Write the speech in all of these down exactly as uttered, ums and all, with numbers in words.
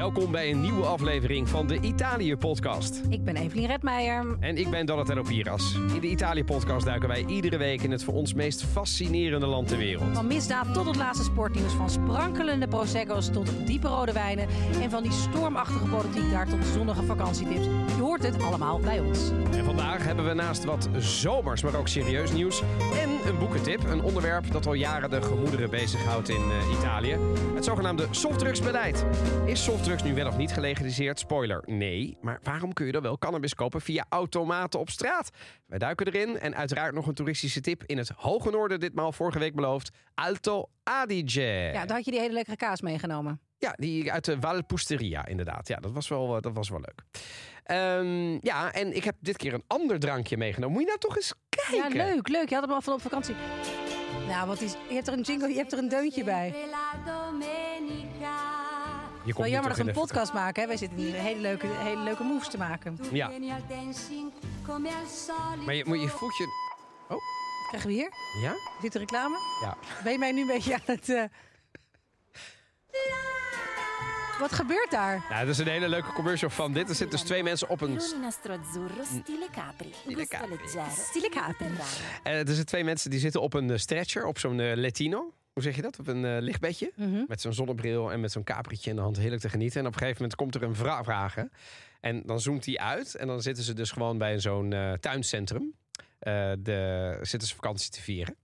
Welkom bij een nieuwe aflevering van de Italië-podcast. Ik ben Evelien Redmeijer. En ik ben Donatello Piras. In de Italië-podcast duiken wij iedere week in het voor ons meest fascinerende land ter wereld. Van misdaad tot het laatste sportnieuws, van sprankelende prosecco's tot diepe rode wijnen... en van die stormachtige politiek daar tot zonnige vakantietips. Je hoort het allemaal bij ons. En vandaag hebben we naast wat zomers, maar ook serieus nieuws... en een boekentip, een onderwerp dat al jaren de gemoederen bezighoudt in uh, Italië. Het zogenaamde softdrugsbeleid. Is softdrugs nu wel of niet gelegaliseerd? Spoiler, nee. Maar waarom kun je dan wel cannabis kopen via automaten op straat? Wij duiken erin en uiteraard nog een toeristische tip in het hoge noorden, ditmaal vorige week beloofd. Alto Adige. Ja, daar had je die hele lekkere kaas meegenomen. Ja, die uit de Val Pusteria, inderdaad. Ja, dat was wel, dat was wel leuk. Um, ja, en ik heb dit keer een ander drankje meegenomen. Moet je nou toch eens kijken? Ja, leuk, leuk. Je had hem al van op vakantie. Nou, wat is, je hebt er een jingle, je hebt er een deuntje bij. Je komt wel jammer dat we een even... podcast maken. Hè? Wij zitten hier hele leuke, hele leuke moves te maken. Ja. Maar je, je voelt je... Oh. Krijgen we hier? Ja. Dit de reclame? Ja. Ben je mij nu een beetje aan het... Uh... Wat gebeurt daar? Nou, dat is een hele leuke commercial van dit. Er zitten dus twee mensen op een... Peroni Nastro Azzurro, stile Capri. Stile Capri. Stile Capri. Uh, er zitten twee mensen die zitten op een stretcher, op zo'n uh, lettino. Hoe zeg je dat? Op een uh, lichtbedje. Mm-hmm. Met zo'n zonnebril en met zo'n caprietje in de hand heerlijk te genieten. En op een gegeven moment komt er een vra- vragen. En dan zoomt die uit. En dan zitten ze dus gewoon bij zo'n uh, tuincentrum. Uh, de, zitten ze vakantie te vieren.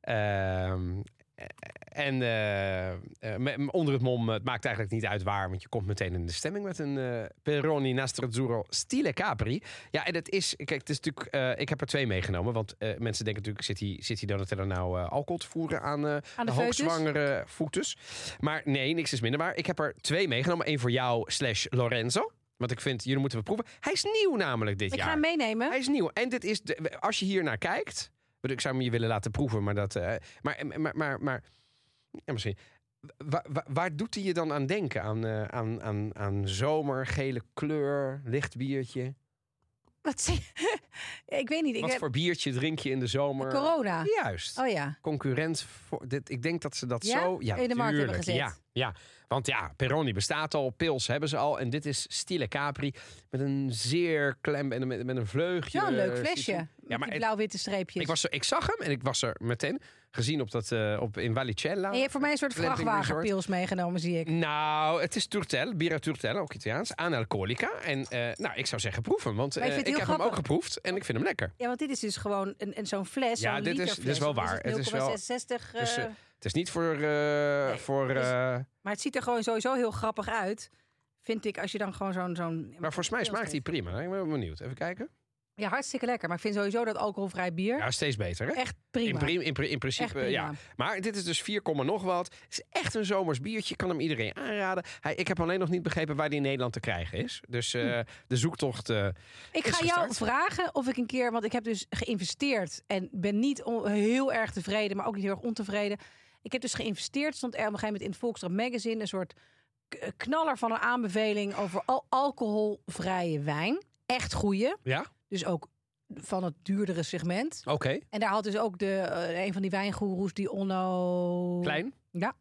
Ehm... Uh, En uh, onder het mom, het maakt eigenlijk niet uit waar... want je komt meteen in de stemming met een uh, Peroni Nastro Azzurro stile Capri. Ja, en het is... Kijk, het is natuurlijk... Uh, ik heb er twee meegenomen, want uh, mensen denken natuurlijk... zit hij zit hij Donatello nou uh, alcohol te voeren aan, uh, aan de hoogzwangere foetus? Maar nee, niks is minder waar. Ik heb er twee meegenomen. Eén voor jou slash Lorenzo. Want ik vind, jullie moeten we proeven. Hij is nieuw namelijk dit ik jaar. Ik ga hem meenemen. Hij is nieuw. En dit is... De, als je hier naar kijkt... Ik zou hem je willen laten proeven, maar dat... Uh, maar, maar, maar, maar... Ja, misschien. Waar, waar, waar doet hij je dan aan denken? Aan, uh, aan, aan, aan zomer, gele kleur, licht biertje? Wat zie je? Ik weet niet. Ik Wat heb... voor biertje drink je in de zomer? Corona. Juist. Oh ja. Concurrent. Voor dit, ik denk dat ze dat ja? zo... Ja, in de markt hebben gezet. Ja, ja. Want ja, Peroni bestaat al, pils hebben ze al. En dit is stile Capri met een zeer klem en met, met een vleugje. Ja, een leuk flesje. Ja, maar met die blauw-witte streepjes. Ik, was er, ik zag hem en ik was er meteen gezien op dat, uh, op, in Vallicella. En je hebt voor mij een soort vrachtwagenpils meegenomen, zie ik. Nou, het is Turtel, Bira Turtel, ook Italiaans, analcolica. En uh, nou, ik zou zeggen proeven, want uh, ik, ik heb grappig. hem ook geproefd en ik vind hem lekker. Ja, want dit is dus gewoon een, een, zo'n fles, ja, zo'n dit literfles. Ja, dit is wel waar. Het is wel... zesenzestig, uh... dus, uh, het is niet voor... Uh, nee, voor uh... Dus, maar het ziet er gewoon sowieso heel grappig uit, vind ik, als je dan gewoon zo'n... zo'n maar volgens mij smaakt hij prima, hè? Ik ben benieuwd. Even kijken. Ja, hartstikke lekker. Maar ik vind sowieso dat alcoholvrij bier... Ja, steeds beter, hè? Echt prima. In, in, in principe, prima. Ja. Maar dit is dus vier, nog wat. Het is echt een zomers biertje. Kan hem iedereen aanraden. Hij, ik heb alleen nog niet begrepen waar die in Nederland te krijgen is. Dus uh, hm. de zoektocht uh, Ik ga gestart. jou vragen of ik een keer... Want ik heb dus geïnvesteerd. En ben niet on, heel erg tevreden, maar ook niet heel erg ontevreden. Ik heb dus geïnvesteerd. Stond er op een gegeven moment in het Volkskrant Magazine... een soort k- knaller van een aanbeveling over al- alcoholvrije wijn. Echt goeie. Ja. Dus ook van het duurdere segment. Oké. Okay. En daar had dus ook de, uh, een van die wijngoeroes, die Onno... Klein? Ja.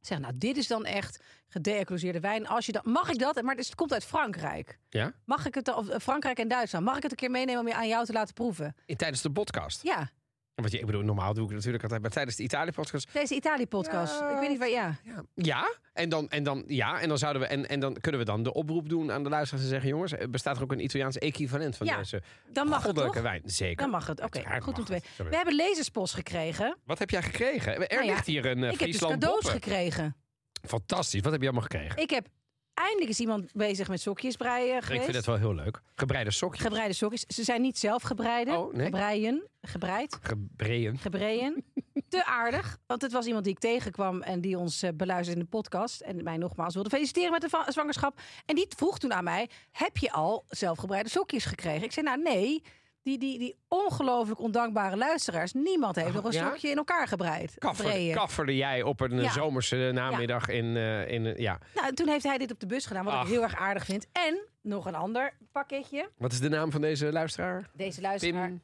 Zeg, nou, dit is dan echt gedecoloseerde wijn. Als je dat, mag ik dat? Maar het komt uit Frankrijk. Ja? Mag ik het, of Frankrijk en Duitsland. Mag ik het een keer meenemen om je aan jou te laten proeven? In, tijdens de podcast? Ja. Want ik bedoel, normaal doe ik het natuurlijk altijd, maar tijdens de Italië-podcast... Tijdens de Italië-podcast. Ja. Ik weet niet waar, ja. Ja, ja, en, dan, en, dan, ja en, dan zouden we, en, en dan kunnen we dan de oproep doen aan de luisteraars en zeggen... jongens, bestaat er ook een Italiaans equivalent van ja, deze dan mag goddelijke het, wijn? Zeker. Dan mag het, oké. Okay. Goed om te weten. We hebben lezerspost gekregen. Wat heb jij gekregen? Er nou ja, ligt hier een Friesland boppen. Ik heb dus cadeaus gekregen. Fantastisch, wat heb je allemaal gekregen? Ik heb... Eindelijk is iemand bezig met sokjes breien geweest. Ik vind het wel heel leuk. Gebreide sokjes. Gebreide sokjes. Ze zijn niet zelf gebreide. Oh, nee. Gebreien. Gebreid. Gebreien. Gebreien. Te aardig. Want het was iemand die ik tegenkwam en die ons uh, beluisterde in de podcast. En mij nogmaals wilde feliciteren met de va- zwangerschap. En die vroeg toen aan mij, heb je al zelfgebreide sokjes gekregen? Ik zei, nou nee... Die, die, die ongelooflijk ondankbare luisteraars. Niemand heeft oh, nog een ja? sokje in elkaar gebreid. Kafferde, kafferde jij op een ja. zomerse namiddag ja. in... Uh, in uh, ja. Nou, toen heeft hij dit op de bus gedaan, wat Ach. ik heel erg aardig vind. En nog een ander pakketje. Wat is de naam van deze luisteraar? Deze luisteraar? Pim?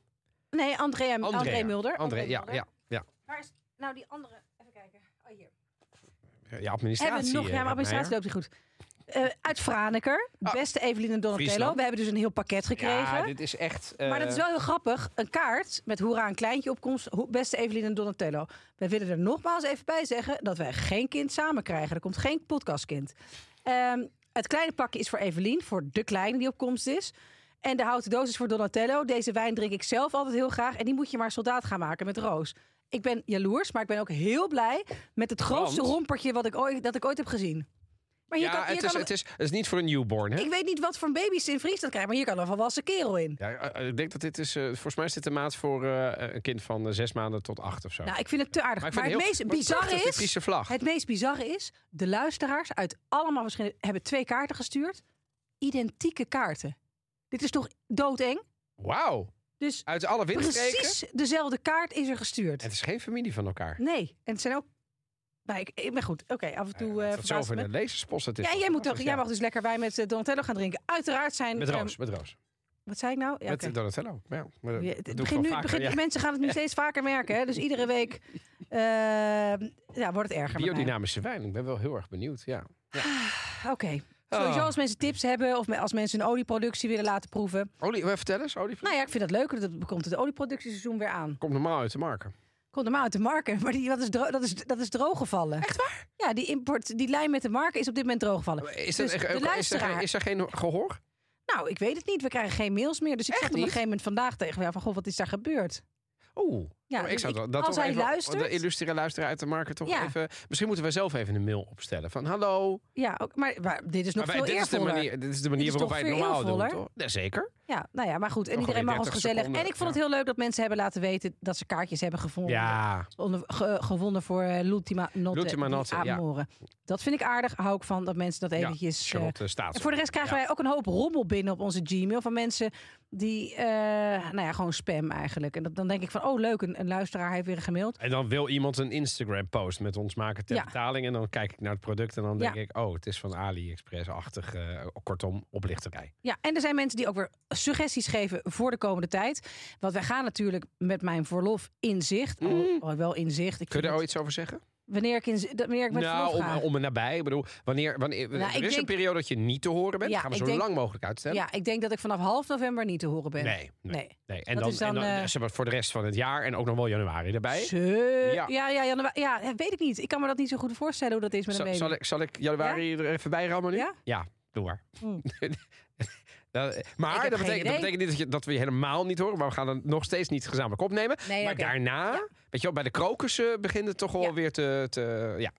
Nee, André, André, André Mulder. André, André ja, Mulder. Ja, ja. Waar is nou die andere? Even kijken. Oh, hier. Ja, administratie. Nog, ja, maar administratie loopt niet goed. Uh, uit Franeker. Beste oh, Evelien en Donatello. Friesland. We hebben dus een heel pakket gekregen. Ja, dit is echt... Uh... Maar dat is wel heel grappig. Een kaart met hoera een kleintje opkomst. Beste Evelien en Donatello. Wij willen er nogmaals even bij zeggen dat wij geen kind samen krijgen. Er komt geen podcastkind. Um, het kleine pakje is voor Evelien. Voor de kleine die op komst is. En de houten doos is voor Donatello. Deze wijn drink ik zelf altijd heel graag. En die moet je maar soldaat gaan maken met roos. Ik ben jaloers, maar ik ben ook heel blij met het grootste Want... rompertje wat ik ooit, dat ik ooit heb gezien. Maar hier ja, kan, hier het, is, kan het, is, het is niet voor een newborn, hè? Ik weet niet wat voor baby's in Friesland krijgen, maar hier kan een volwassen kerel in. Ja, ik denk dat dit is... Uh, volgens mij is dit de maat voor uh, een kind van uh, zes maanden tot acht of zo. Nou, ik vind het te aardig. Maar, maar het, heel, het meest bizarre is... De Friese vlag. Het meest bizarre is, de luisteraars uit allemaal verschillende... hebben twee kaarten gestuurd. Identieke kaarten. Dit is toch doodeng? Wauw. Dus uit alle windstreken? Precies dezelfde kaart is er gestuurd. En het is geen familie van elkaar. Nee, en het zijn ook... Maar, ik, ik, maar goed, oké, okay, af en toe... Uh, dat zo over een lezerspost. Ja, jij, prachtig, moet toch, ja. jij mag dus lekker bij met uh, Donatello gaan drinken. Uiteraard zijn... Met roos, um, met roos. Wat zei ik nou? Ja, met okay. Donatello. Ja, maar, ja, het, het begint nu, vaker, begint, ja. Mensen gaan het nu steeds vaker merken. Hè? Dus iedere week uh, ja, wordt het erger. Biodynamische wijn, ik ben wel heel erg benieuwd. Ja. Ja. Oké. Okay. Oh. Sowieso als mensen tips hebben of als mensen een olieproductie willen laten proeven. Olie, vertel eens, olieproductie. Nou ja, ik vind dat leuk. Dat komt het olieproductieseizoen weer aan. Komt normaal uit de marken. Komt normaal uit de marken, maar die, dat, is droog, dat, is, dat is droog gevallen. Echt waar? Ja, die import, die lijn met de marken is op dit moment droog gevallen. Is, dus is, is er geen gehoor? Nou, ik weet het niet. We krijgen geen mails meer. Dus ik zeg op een gegeven moment vandaag tegen jou van, goh, wat is daar gebeurd? Oeh, ja, dus ik zou ik, dat als toch hij even, luistert, de illustere luisteraar uit de markt toch ja. even... Misschien moeten wij zelf even een mail opstellen van hallo. Ja, ook, maar, maar dit is nog maar wij, veel dit eervoller. Is de manier, dit is de manier is waarop wij het normaal eervoller. doen, toch? Ja, zeker. Ja, nou ja, maar goed. En nog iedereen mag ons gezellig. Seconden, en ik vond ja. het heel leuk dat mensen hebben laten weten dat ze kaartjes hebben gevonden. Ja. Onder, ge, gewonnen voor uh, L'ultima notte, L'ultima notte Amore. Ja. Dat vind ik aardig. Hou ik van dat mensen dat eventjes... Ja, uh, en voor de rest krijgen ja. wij ook een hoop rommel binnen op onze Gmail van mensen die... Uh, nou ja, gewoon spam eigenlijk. En dat, dan denk ik van, oh leuk, een, een luisteraar heeft weer gemaild. En dan wil iemand een Instagram post met ons maken ter ja. betaling. En dan kijk ik naar het product en dan denk ja. ik, oh, het is van AliExpress-achtig. Uh, kortom, oplichterij. Ja, en er zijn mensen die ook weer suggesties geven voor de komende tijd. Want wij gaan natuurlijk met mijn verlof in zicht. Mm. Oh, oh, wel in zicht. Ik Kun je daar ooit iets over zeggen? Wanneer ik, in, wanneer ik met nou, verlof ga? Om, om en nabij. Ik bedoel, wanneer, wanneer, nou, er ik is denk, een periode dat je niet te horen bent. Ja, gaan we zo denk, lang mogelijk uitstellen. Ja, ik denk dat ik vanaf half november niet te horen ben. Nee. nee, nee. nee. En, dan, dan, en dan uh, ze voor de rest van het jaar en ook nog wel januari erbij. Ze, ja, ja, ja, januari, ja, weet ik niet. Ik kan me dat niet zo goed voorstellen hoe dat is met een baby. Zal ik, zal ik januari ja? er even bij rammen nu? Ja, ja doe maar. Mm. Dat, maar dat betekent, dat betekent niet dat, je, dat we je helemaal niet horen. Maar we gaan het nog steeds niet gezamenlijk opnemen. Nee, maar okay. daarna, ja. weet je wel, bij de krokussen begint het toch wel ja. weer te... te ja,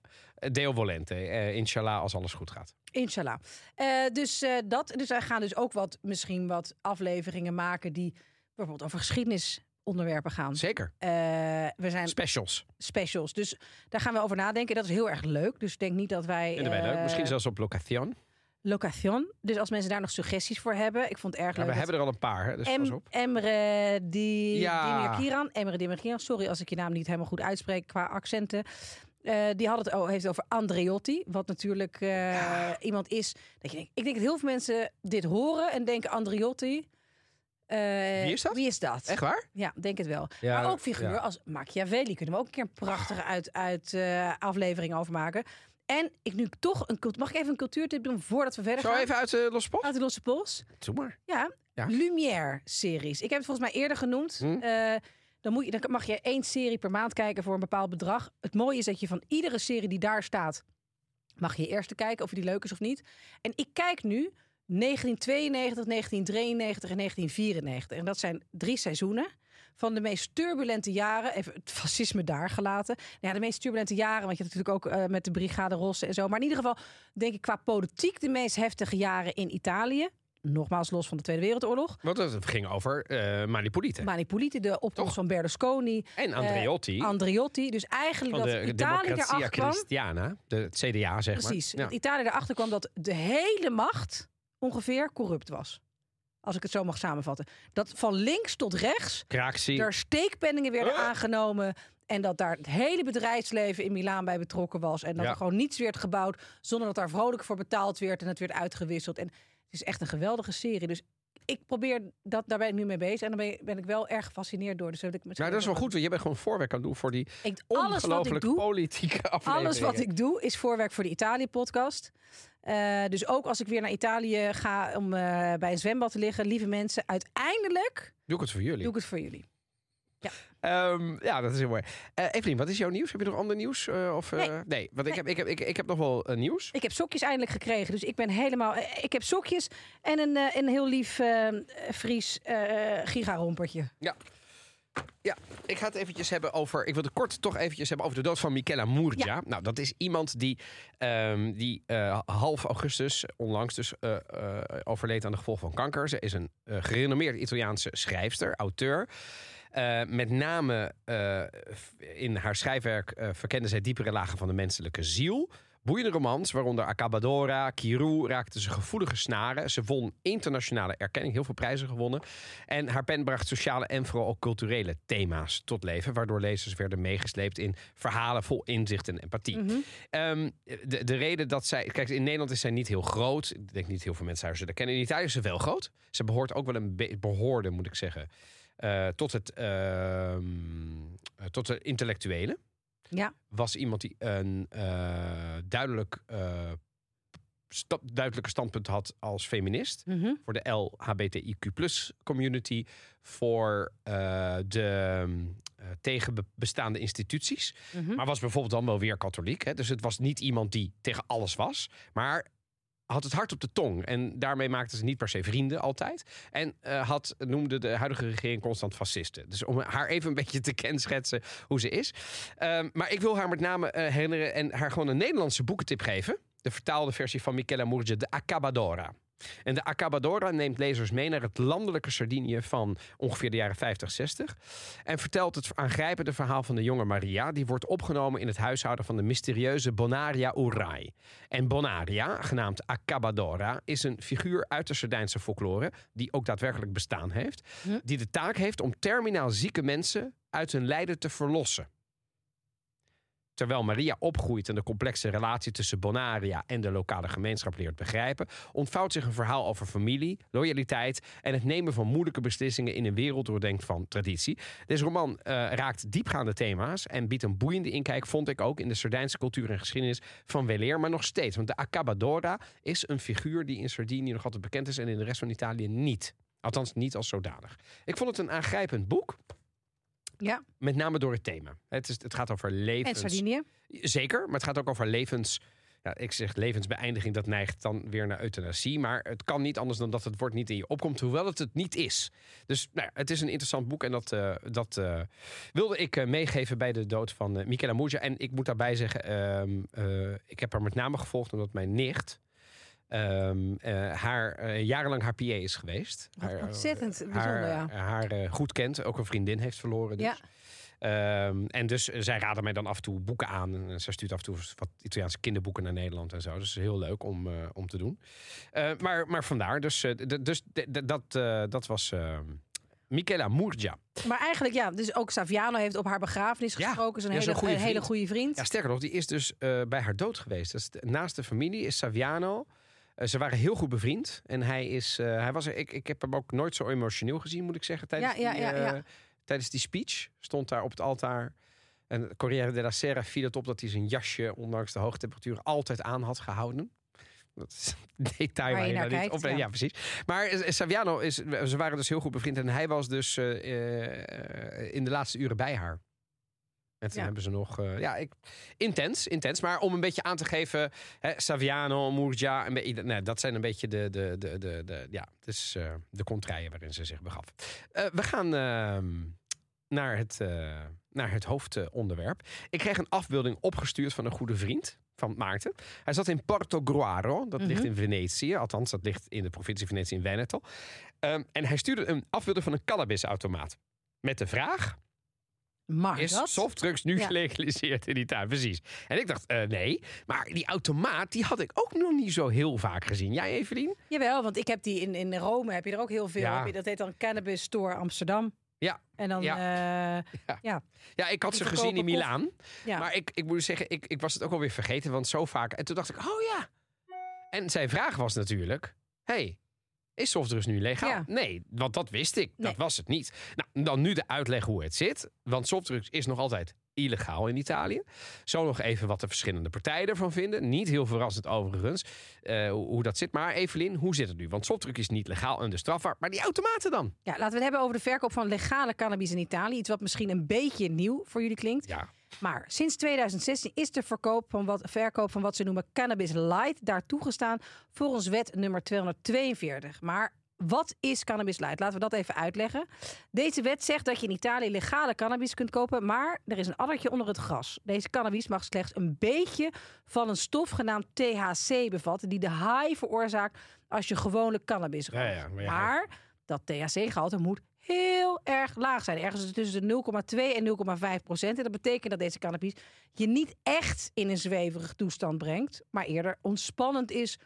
deo volente, uh, inshallah, als alles goed gaat. Inshallah. Uh, dus, uh, dat, dus wij gaan dus ook wat, misschien wat afleveringen maken die bijvoorbeeld over geschiedenisonderwerpen gaan. Zeker. Uh, we zijn specials. Specials. Dus daar gaan we over nadenken. Dat is heel erg leuk. Dus denk niet dat wij... En dat uh, wij leuk. Misschien zelfs op location. Location. Dus als mensen daar nog suggesties voor hebben. Ik vond het erg leuk. Ja, we hebben er al een paar. Hè? Dus em, pas op. Emre Di, ja. Dimir Kiran. Emre Dimir Kiran. Sorry als ik je naam niet helemaal goed uitspreek qua accenten. Uh, die had het oh, heeft over Andreotti. Wat natuurlijk uh, ja. iemand is. Dat je denkt, ik denk dat heel veel mensen dit horen en denken Andreotti. Uh, wie is dat? Wie is dat? Echt waar? Ja, denk het wel. Ja, maar ook figuur ja. als Machiavelli. Kunnen we ook een keer een prachtige uit, uit, uh, aflevering over maken. En ik nu toch een cultuur... Mag ik even een cultuurtip doen voordat we verder gaan? Zo even uit de losse pols? Uit de losse pols. Doe maar. Ja, ja. Lumière-series. Ik heb het volgens mij eerder genoemd. Hm. Uh, dan, moet je, dan mag je één serie per maand kijken voor een bepaald bedrag. Het mooie is dat je van iedere serie die daar staat... mag je eerst kijken of die leuk is of niet. En ik kijk nu negentien tweeënnegentig, negentien drieënnegentig en negentien vierennegentig. En dat zijn drie seizoenen van de meest turbulente jaren. Even het fascisme daar gelaten. Nou ja, de meest turbulente jaren, want je hebt natuurlijk ook uh, met de Brigade Rossi en zo. Maar in ieder geval, denk ik, qua politiek de meest heftige jaren in Italië. Nogmaals los van de Tweede Wereldoorlog. Want het ging over uh, Mani puliti. Mani puliti, de optocht van Berlusconi. En Andreotti. Uh, Andreotti. Dus eigenlijk van dat de Italië erachter kwam... Christiana, de, het C D A, zeg maar. Precies. Ja. Dat Italië erachter kwam dat de hele macht... ongeveer corrupt was. Als ik het zo mag samenvatten. Dat van links tot rechts... Kraaksie. Er steekpenningen werden uh. aangenomen... en dat daar het hele bedrijfsleven in Milaan bij betrokken was... en dat ja. er gewoon niets werd gebouwd... zonder dat daar vrolijk voor betaald werd... en het werd uitgewisseld. En het is echt een geweldige serie. Dus ik probeer... dat daar ben ik nu mee bezig. En daar ben, je, ben ik wel erg gefascineerd door. Dus ik nou, dat is wel goed. Want je bent gewoon voorwerk aan het doen... voor die ik, ongelooflijk politieke afleveringen. Alles wat ik doe is voorwerk voor de Italië-podcast... Uh, dus ook als ik weer naar Italië ga om uh, bij een zwembad te liggen, lieve mensen, uiteindelijk doe ik het voor jullie. Doe ik het voor jullie. Ja, um, ja dat is heel mooi. Uh, Evelien, wat is jouw nieuws? Heb je nog ander nieuws? Uh, of, uh, nee. nee, want nee. Ik, heb, ik, heb, ik, ik heb nog wel uh, nieuws. Ik heb sokjes eindelijk gekregen, dus ik ben helemaal... Uh, ik heb sokjes en een, uh, een heel lief uh, Fries uh, gigarompertje. Ja. Ja, ik ga het eventjes hebben over... Ik wil het kort toch eventjes hebben over de dood van Michela Murgia. Ja. Nou, dat is iemand die, um, die uh, half augustus onlangs dus uh, uh, overleed aan de gevolgen van kanker. Ze is een uh, gerenommeerde Italiaanse schrijfster, auteur. Uh, met name uh, in haar schrijfwerk uh, verkende zij diepere lagen van de menselijke ziel. Boeiende romans, waaronder Acabadora, Kirou, raakten ze gevoelige snaren. Ze won internationale erkenning, heel veel prijzen gewonnen. En haar pen bracht sociale en vooral ook culturele thema's tot leven, waardoor lezers werden meegesleept in verhalen vol inzicht en empathie. Mm-hmm. um, de, de reden dat zij... Kijk, in Nederland is zij niet heel groot. Ik denk niet heel veel mensen haar zullen kennen. In Italië is ze wel groot. Ze behoort ook wel een be- behoorde, moet ik zeggen, uh, tot, het, uh, tot de intellectuelen. Ja. Was iemand die een uh, duidelijk, uh, sta- duidelijke standpunt had als feminist. Mm-hmm. Voor de L H B T I Q plus community. Voor uh, de uh, tegen bestaande instituties. Mm-hmm. Maar was bijvoorbeeld dan wel weer katholiek. Hè? Dus het was niet iemand die tegen alles was. Maar had het hart op de tong. En daarmee maakten ze niet per se vrienden altijd. En uh, had, noemde de huidige regering constant fascisten. Dus om haar even een beetje te kenschetsen hoe ze is. Um, maar ik wil haar met name uh, herinneren en haar gewoon een Nederlandse boekentip geven. De vertaalde versie van Michela Murgia, de Acabadora. En de Acabadora neemt lezers mee naar het landelijke Sardinië van ongeveer de jaren vijftig zestig. En vertelt het aangrijpende verhaal van de jonge Maria. Die wordt opgenomen in het huishouden van de mysterieuze Bonaria Urai. En Bonaria, genaamd Acabadora, is een figuur uit de Sardijnse folklore. Die ook daadwerkelijk bestaan heeft. Die de taak heeft om terminaal zieke mensen uit hun lijden te verlossen. Terwijl Maria opgroeit en de complexe relatie tussen Bonaria en de lokale gemeenschap leert begrijpen, ontvouwt zich een verhaal over familie, loyaliteit en het nemen van moeilijke beslissingen in een wereld doordenkt van traditie. Deze roman uh, raakt diepgaande thema's en biedt een boeiende inkijk, vond ik ook, in de Sardijnse cultuur en geschiedenis van weleer, maar nog steeds. Want de Acabadora is een figuur die in Sardinië nog altijd bekend is en in de rest van Italië niet. Althans, niet als zodanig. Ik vond het een aangrijpend boek. Ja. Met name door het thema. Het, is, het gaat over levens... En Sardinië? Zeker, maar het gaat ook over levens... Ja, ik zeg levensbeëindiging, dat neigt dan weer naar euthanasie. Maar het kan niet anders dan dat het woord niet in je opkomt, hoewel het het niet is. Dus nou ja, het is een interessant boek en dat, uh, dat uh, wilde ik uh, meegeven bij de dood van uh, Michela Murgia. En ik moet daarbij zeggen, um, uh, ik heb haar met name gevolgd omdat mijn nicht... Um, uh, haar uh, jarenlang haar P A is geweest. Haar, ontzettend uh, bijzonder, haar, ja. Haar uh, goed kent, ook een vriendin heeft verloren. Dus. Ja. Um, en dus uh, zij raadde mij dan af en toe boeken aan. En, en zij stuurt af en toe wat Italiaanse kinderboeken naar Nederland en zo. Dus heel leuk om, uh, om te doen. Uh, maar, maar vandaar, dus, uh, d- dus d- d- dat, uh, dat was... Uh, Michela Murgia. Maar eigenlijk, ja, dus ook Saviano heeft op haar begrafenis gesproken. Ja, is een ja, hele, hele goede vriend. Ja, sterker nog, die is dus uh, bij haar dood geweest. Dus naast de familie is Saviano... Uh, ze waren heel goed bevriend. En hij is... Uh, hij was er, ik, ik heb hem ook nooit zo emotioneel gezien, moet ik zeggen. Tijdens, ja, ja, die, ja, ja. Uh, tijdens die speech stond daar op het altaar... En Corriere della Sera viel het op dat hij zijn jasje... ondanks de hoge temperatuur altijd aan had gehouden. Dat is een detail waar je naar kijkt, op, ja. ja, precies. Maar Saviano is... Ze waren dus heel goed bevriend. En hij was dus uh, uh, in de laatste uren bij haar. En toen ja. hebben ze nog... Uh, ja, ik, intens, intens. Maar om een beetje aan te geven... Hè, Saviano, Murgia... En be- nee, dat zijn een beetje de... de, de, de, de ja, dus uh, de contraien waarin ze zich begaf. Uh, we gaan uh, naar het, uh, naar het hoofdonderwerp. Ik kreeg een afbeelding opgestuurd van een goede vriend... van Maarten. Hij zat in Porto Gruaro. Dat mm-hmm. ligt in Venetië. Althans, dat ligt in de provincie Venetië in Veneto. Um, en hij stuurde een afbeelding van een cannabisautomaat. Met de vraag... Mag is dat? Softdrugs nu ja. gelegaliseerd in Italië? Precies. En ik dacht, uh, nee. Maar die automaat, die had ik ook nog niet zo heel vaak gezien. Jij, Evelien? Jawel, want ik heb die in, in Rome, heb je er ook heel veel. Ja. Heb je, dat heet dan Cannabis Store Amsterdam. Ja. En dan, ja. Uh, ja. Ja. ja, ik had ze gezien in Milaan. Ja. Maar ik, ik moet zeggen, ik, ik was het ook alweer vergeten. Want zo vaak... En toen dacht ik, oh ja. En zijn vraag was natuurlijk... Hé, hey, is softdrugs nu legaal? Ja. Nee, want dat wist ik. Nee. Dat was het niet. Nou, dan nu de uitleg hoe het zit. Want softdrugs is nog altijd illegaal in Italië. Zo nog even wat de verschillende partijen ervan vinden. Niet heel verrassend overigens uh, hoe dat zit. Maar Evelien, hoe zit het nu? Want softdrugs is niet legaal en dus strafbaar. Maar die automaten dan? Ja, laten we het hebben over de verkoop van legale cannabis in Italië. Iets wat misschien een beetje nieuw voor jullie klinkt. Ja. Maar sinds tweeduizend zestien is de verkoop van wat, verkoop van wat ze noemen cannabis light daar toegestaan volgens wet nummer tweehonderdtweeënveertig. Maar wat is cannabis light? Laten we dat even uitleggen. Deze wet zegt dat je in Italië legale cannabis kunt kopen, maar er is een addertje onder het gras. Deze cannabis mag slechts een beetje van een stof genaamd T H C bevatten, die de high veroorzaakt als je gewone cannabis rookt. Ja, ja, maar, ja. maar dat T H C-gehalte moet heel erg laag zijn. Ergens tussen de nul komma twee en nul komma vijf procent. En dat betekent dat deze cannabis je niet echt in een zweverige toestand brengt, maar eerder ontspannend is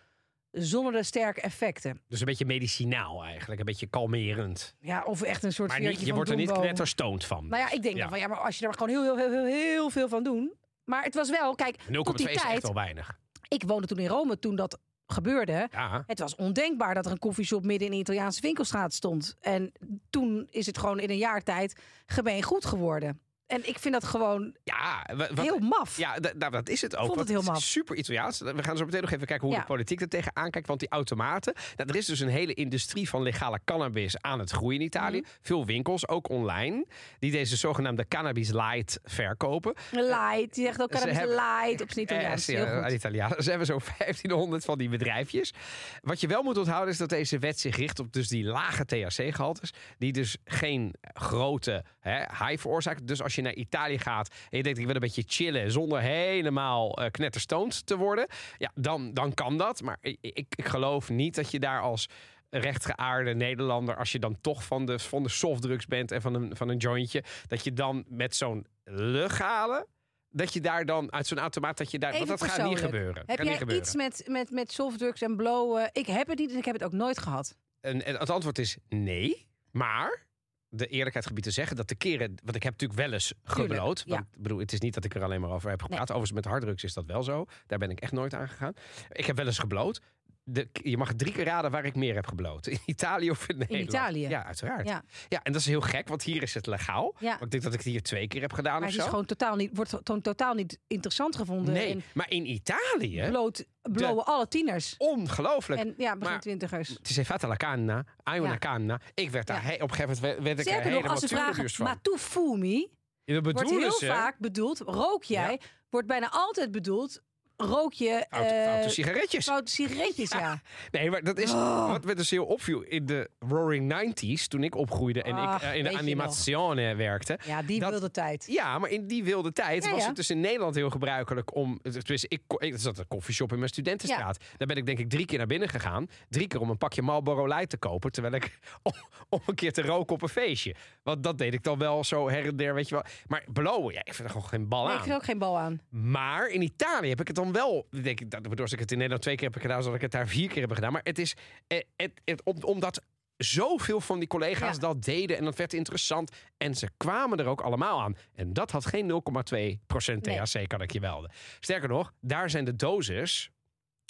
zonder de sterke effecten. Dus een beetje medicinaal eigenlijk. Een beetje kalmerend. Ja, of echt een soort maar niet, je van wordt er niet knetterstoond van. Nou ja, ik denk ja. van ja, maar als je er gewoon heel, heel, heel, heel veel van doen. Maar het was wel, kijk, tot die tijd, is echt al weinig. Ik woonde toen in Rome toen dat gebeurde. Ja. Het was ondenkbaar dat er een koffieshop midden in de Italiaanse winkelstraat stond. En toen is het gewoon in een jaar tijd gemeen goed geworden. En ik vind dat gewoon ja, wat, heel maf. Ja, d- nou, dat is het ook. Ik vond het heel maf. Het is super Italiaans. We gaan zo meteen nog even kijken hoe ja. de politiek er tegenaan kijkt. Want die automaten. Nou, er is dus een hele industrie van legale cannabis aan het groeien in Italië. Mm. Veel winkels, ook online, die deze zogenaamde cannabis light verkopen. Light, die zegt ook cannabis hebben, light op z'n Italiaans. Eh, ja, Italiaans. Ze hebben zo'n vijftienhonderd van die bedrijfjes. Wat je wel moet onthouden is dat deze wet zich richt op dus die lage T H C-gehaltes. Die dus geen grote hè, high veroorzaakt. Dus als je naar Italië gaat en je denkt ik wil een beetje chillen zonder helemaal uh, knetterstoond te worden, ja, dan, dan kan dat. Maar ik, ik geloof niet dat je daar als rechtgeaarde Nederlander, als je dan toch van de, van de softdrugs bent en van een, van een jointje, dat je dan met zo'n legale, dat je daar dan uit zo'n automaat, dat je daar, want dat gaat niet gebeuren. Heb jij gebeuren. iets met, met, met softdrugs en blowen? Ik heb het niet en ik heb het ook nooit gehad. En, en het antwoord is nee, maar de eerlijkheid gebied te zeggen dat de keren, want ik heb natuurlijk wel eens gebloot. Want ja. bedoel, het is niet dat ik er alleen maar over heb gepraat. Nee. Overigens met harddrugs is dat wel zo. Daar ben ik echt nooit aan gegaan. Ik heb wel eens gebloot. De, je mag drie keer raden waar ik meer heb gebloot. In Italië of in Nederland. In Italië? Ja, uiteraard. Ja. ja, en dat is heel gek, want hier is het legaal. Ja. Ik denk dat ik het hier twee keer heb gedaan maar of zo. Maar het is gewoon totaal niet, wordt gewoon totaal niet interessant gevonden. Nee, in, maar in Italië bloot, blowen alle tieners. Ongelooflijk. En ja, begin maar, twintigers. Het is even la canna, una canna. Ik werd daar ja. he, op een gegeven moment werd ik er helemaal als ze vragen, van. Maar tu fumi, ja, wordt heel ze. vaak bedoeld, rook jij, ja. wordt bijna altijd bedoeld, rook je foute uh, sigaretjes. Foute sigaretjes, ja. ja. Nee, maar dat is oh. wat me dus heel opviel in de Roaring nineties, toen ik opgroeide en Ach, ik uh, in de animazione werkte. Ja, die dat, wilde tijd. Ja, maar in die wilde tijd ja, was ja. het dus in Nederland heel gebruikelijk om, dus ik, ik zat een koffieshop in mijn studentenstraat. Ja. Daar ben ik denk ik drie keer naar binnen gegaan. Drie keer om een pakje Marlboro Light te kopen, terwijl ik om, om een keer te roken op een feestje. Want dat deed ik dan wel zo her en der, weet je wel. Maar blowen, ja, ik vind er gewoon geen bal nee, aan. Ik vind ook geen bal aan. Maar in Italië heb ik het dan wel, denk ik, dat, als ik het in Nederland twee keer heb gedaan, zal ik het daar vier keer hebben gedaan. Maar het is, het, het, het, omdat zoveel van die collega's ja. dat deden en dat werd interessant. En ze kwamen er ook allemaal aan. En dat had geen nul komma twee procent T H C, nee. kan ik je melden. Sterker nog, daar zijn de doses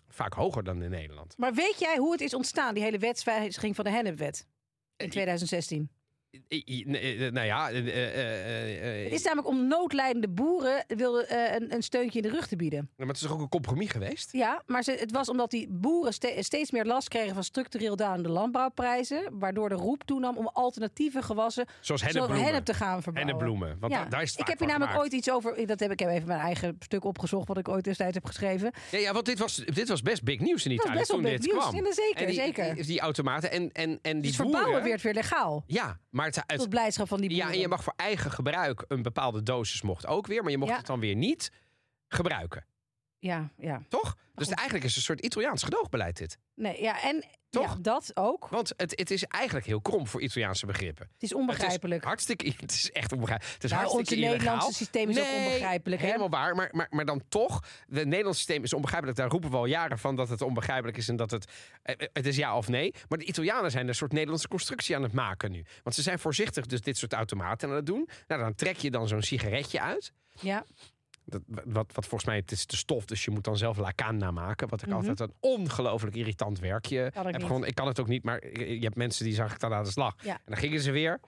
vaak hoger dan in Nederland. Maar weet jij hoe het is ontstaan, die hele wetswijziging van de hennepwet in tweeduizend zestien? Nou ja, uh, uh, uh, het is namelijk om noodlijdende boeren wilden, uh, een, een steuntje in de rug te bieden. Nou, maar het is toch ook een compromis geweest? Ja, maar ze, het was omdat die boeren ste- steeds meer last kregen van structureel dalende landbouwprijzen, waardoor de roep toenam om alternatieve gewassen zoals hennep te gaan verbouwen. Hennepbloemen, want ja. da- daar is het Ik heb hier namelijk gemaakt. ooit iets over, dat heb ik even mijn eigen stuk opgezocht, wat ik ooit destijds heb geschreven. Ja, ja want dit was, dit was best big nieuws in Italië toen dit nieuws. kwam. Ja, zeker, en die, zeker. Die, die automaten en, en, en die dus boeren. Verbouwen werd weer legaal. Ja, maar Maar het, het, tot blijdschap van die boeren. Ja, en je mag voor eigen gebruik een bepaalde dosis mocht ook weer, maar je mocht ja. het dan weer niet gebruiken. Ja, ja. Toch? Dus het, eigenlijk is het een soort Italiaans gedoogbeleid dit. Nee, ja, en toch? Ja, dat ook. Want het, het is eigenlijk heel krom voor Italiaanse begrippen. Het is onbegrijpelijk. Het is hartstikke, het is echt onbegrijpelijk. Het is nou, hartstikke ons illegaal. Nederlandse systeem is nee, ook onbegrijpelijk. Hè? Helemaal waar, maar, maar, maar dan toch. Het Nederlandse systeem is onbegrijpelijk. Daar roepen we al jaren van dat het onbegrijpelijk is en dat het, het is ja of nee. Maar de Italianen zijn een soort Nederlandse constructie aan het maken nu. Want ze zijn voorzichtig dus dit soort automaten aan het doen. Nou, dan trek je dan zo'n sigaretje uit. Ja. Dat, wat, wat volgens mij, het is de stof, dus je moet dan zelf lacana maken. Wat ik mm-hmm. altijd een ongelooflijk irritant werkje kan heb. Gewoon, ik kan het ook niet, maar je hebt mensen die zag ik dan aan de slag. Ja. En dan gingen ze weer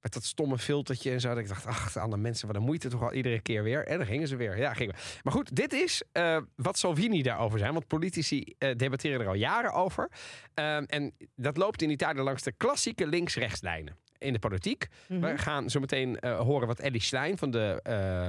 met dat stomme filtertje en zo. Dat ik dacht, ach, andere mensen, wat een moeite toch al iedere keer weer. En dan gingen ze weer. Ja, gingen we. Maar goed, dit is uh, wat Salvini daarover zijn. Want politici uh, debatteren er al jaren over. Uh, en dat loopt in Italië langs de klassieke links-rechtslijnen. In de politiek. Mm-hmm. We gaan zo meteen uh, horen wat Elly Schlein van de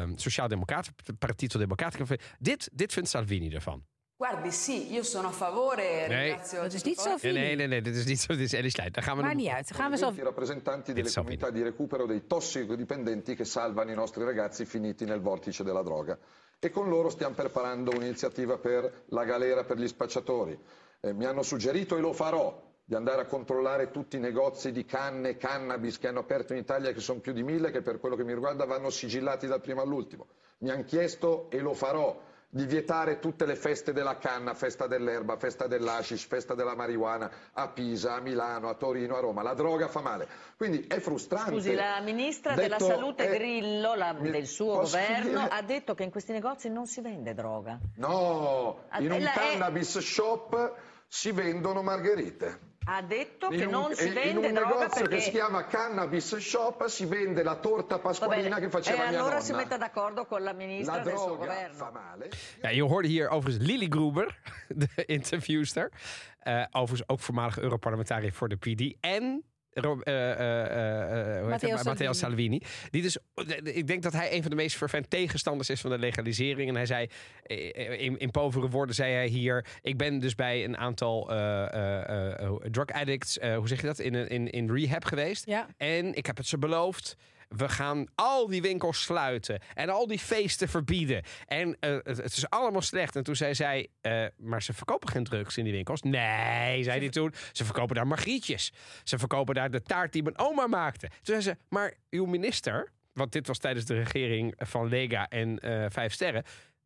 uh, Sociaal-Democraten, Partito Democratico, dit, dit vindt Salvini ervan. Guardi, sì, io sono a favore. Nee, dat is niet Salvini. Nee, nee, nee, dit is niet zo. Dit is Elly Schlein. Daar gaan we maar nog... niet uit. Gaan we zo... I rappresentanti delle comunità di recupero dei tossicodipendenti che salvano i nostri ragazzi finiti nel vortice della droga. E con loro stiamo preparando un'iniziativa per la galera per gli spacciatori. Eh, mi hanno suggerito e lo farò. Di andare a controllare tutti i negozi di canne e cannabis che hanno aperto in Italia, che sono più di mille, che per quello che mi riguarda vanno sigillati dal primo all'ultimo. Mi hanno chiesto, e lo farò, di vietare tutte le feste della canna, festa dell'erba, festa dell'hashish, festa della marijuana, a Pisa, a Milano, a Torino, a Roma. La droga fa male. Quindi è frustrante. Scusi, la ministra detto, della salute è... Grillo, la, mi... del suo Posso governo, dire... ha detto che in questi negozi non si vende droga. No, a... in un la... cannabis shop si vendono margherite. Ha detto che non si vende droga perché... In un negozio perché... che si chiama Cannabis Shop si vende la torta pasqualina Vabbè, che faceva mia nonna. E allora si metta d'accordo con la ministra la del suo governo. Male. Ja, je hoorde hier overigens Lili Gruber, de interviewster. Uh, overigens ook voormalig Europarlementariër voor de P D. En... Rob, uh, uh, uh, Matteo, Salvini. Matteo Salvini. Die dus, ik denk dat hij een van de meest fervent tegenstanders is van de legalisering. En hij zei, in, in povere woorden zei hij hier... Ik ben dus bij een aantal uh, uh, uh, drug addicts, uh, hoe zeg je dat, in, in, in rehab geweest. Ja. En ik heb het ze beloofd. We gaan al die winkels sluiten. En al die feesten verbieden. En uh, het, het is allemaal slecht. En toen zei zij, uh, maar ze verkopen geen drugs in die winkels. Nee, zei die toen. Ze verkopen daar margrietjes. Ze verkopen daar de taart die mijn oma maakte. Toen zei ze, maar uw minister... Want dit was tijdens de regering van Lega en uh, Vijf Sterren...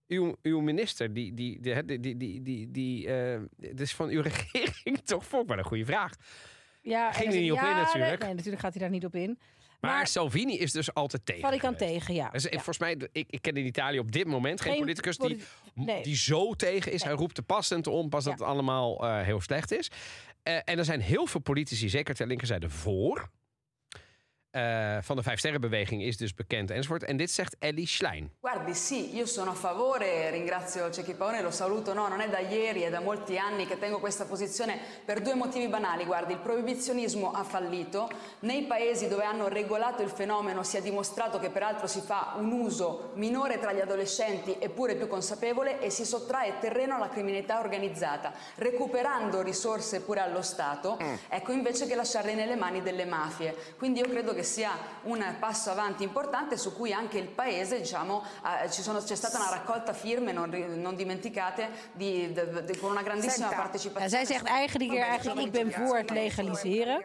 Uw, uw minister, die, die, die, die, die, die, die, die uh, dus van uw regering toch voor? Maar een goede vraag. Ja, ging hij niet op ja, in natuurlijk. Nee, nee, natuurlijk gaat hij daar niet op in. Maar, maar Salvini is dus altijd tegen. Wat ik kan tegen, ja. Dus, ja. Volgens mij, ik, ik ken in Italië op dit moment geen, geen politicus die, nee. die zo tegen is. Nee. Hij roept te pas en te onpas ja. dat het allemaal uh, heel slecht is. Uh, en er zijn heel veel politici, zeker ter linkerzijde, voor. Uh, van de Vijf Sterrenbeweging is dus bekend enzovoort. En dit zegt Elly Schlein. Guardi, sì, io sono a favore, ringrazio Cecchi Paone, lo saluto. No, non è da ieri, è da molti anni che tengo questa posizione per due motivi banali. Guardi, il proibizionismo ha fallito. Nei paesi dove hanno regolato il fenomeno si è dimostrato che peraltro si fa un uso minore tra gli adolescenti eppure più consapevole e si sottrae terreno alla criminalità organizzata, recuperando risorse pure allo Stato, mm. ecco invece che lasciarle nelle mani delle mafie. Quindi io credo che sia un passo avanti importante su cui anche il paese, diciamo, eh, ci sono, c'è stata una raccolta firme, non, non dimenticate, di, de, de, de, con una grandissima Senta. partecipazione. Ja, zij zegt eigenlijk, hier, eigenlijk ik ben voor het legaliseren.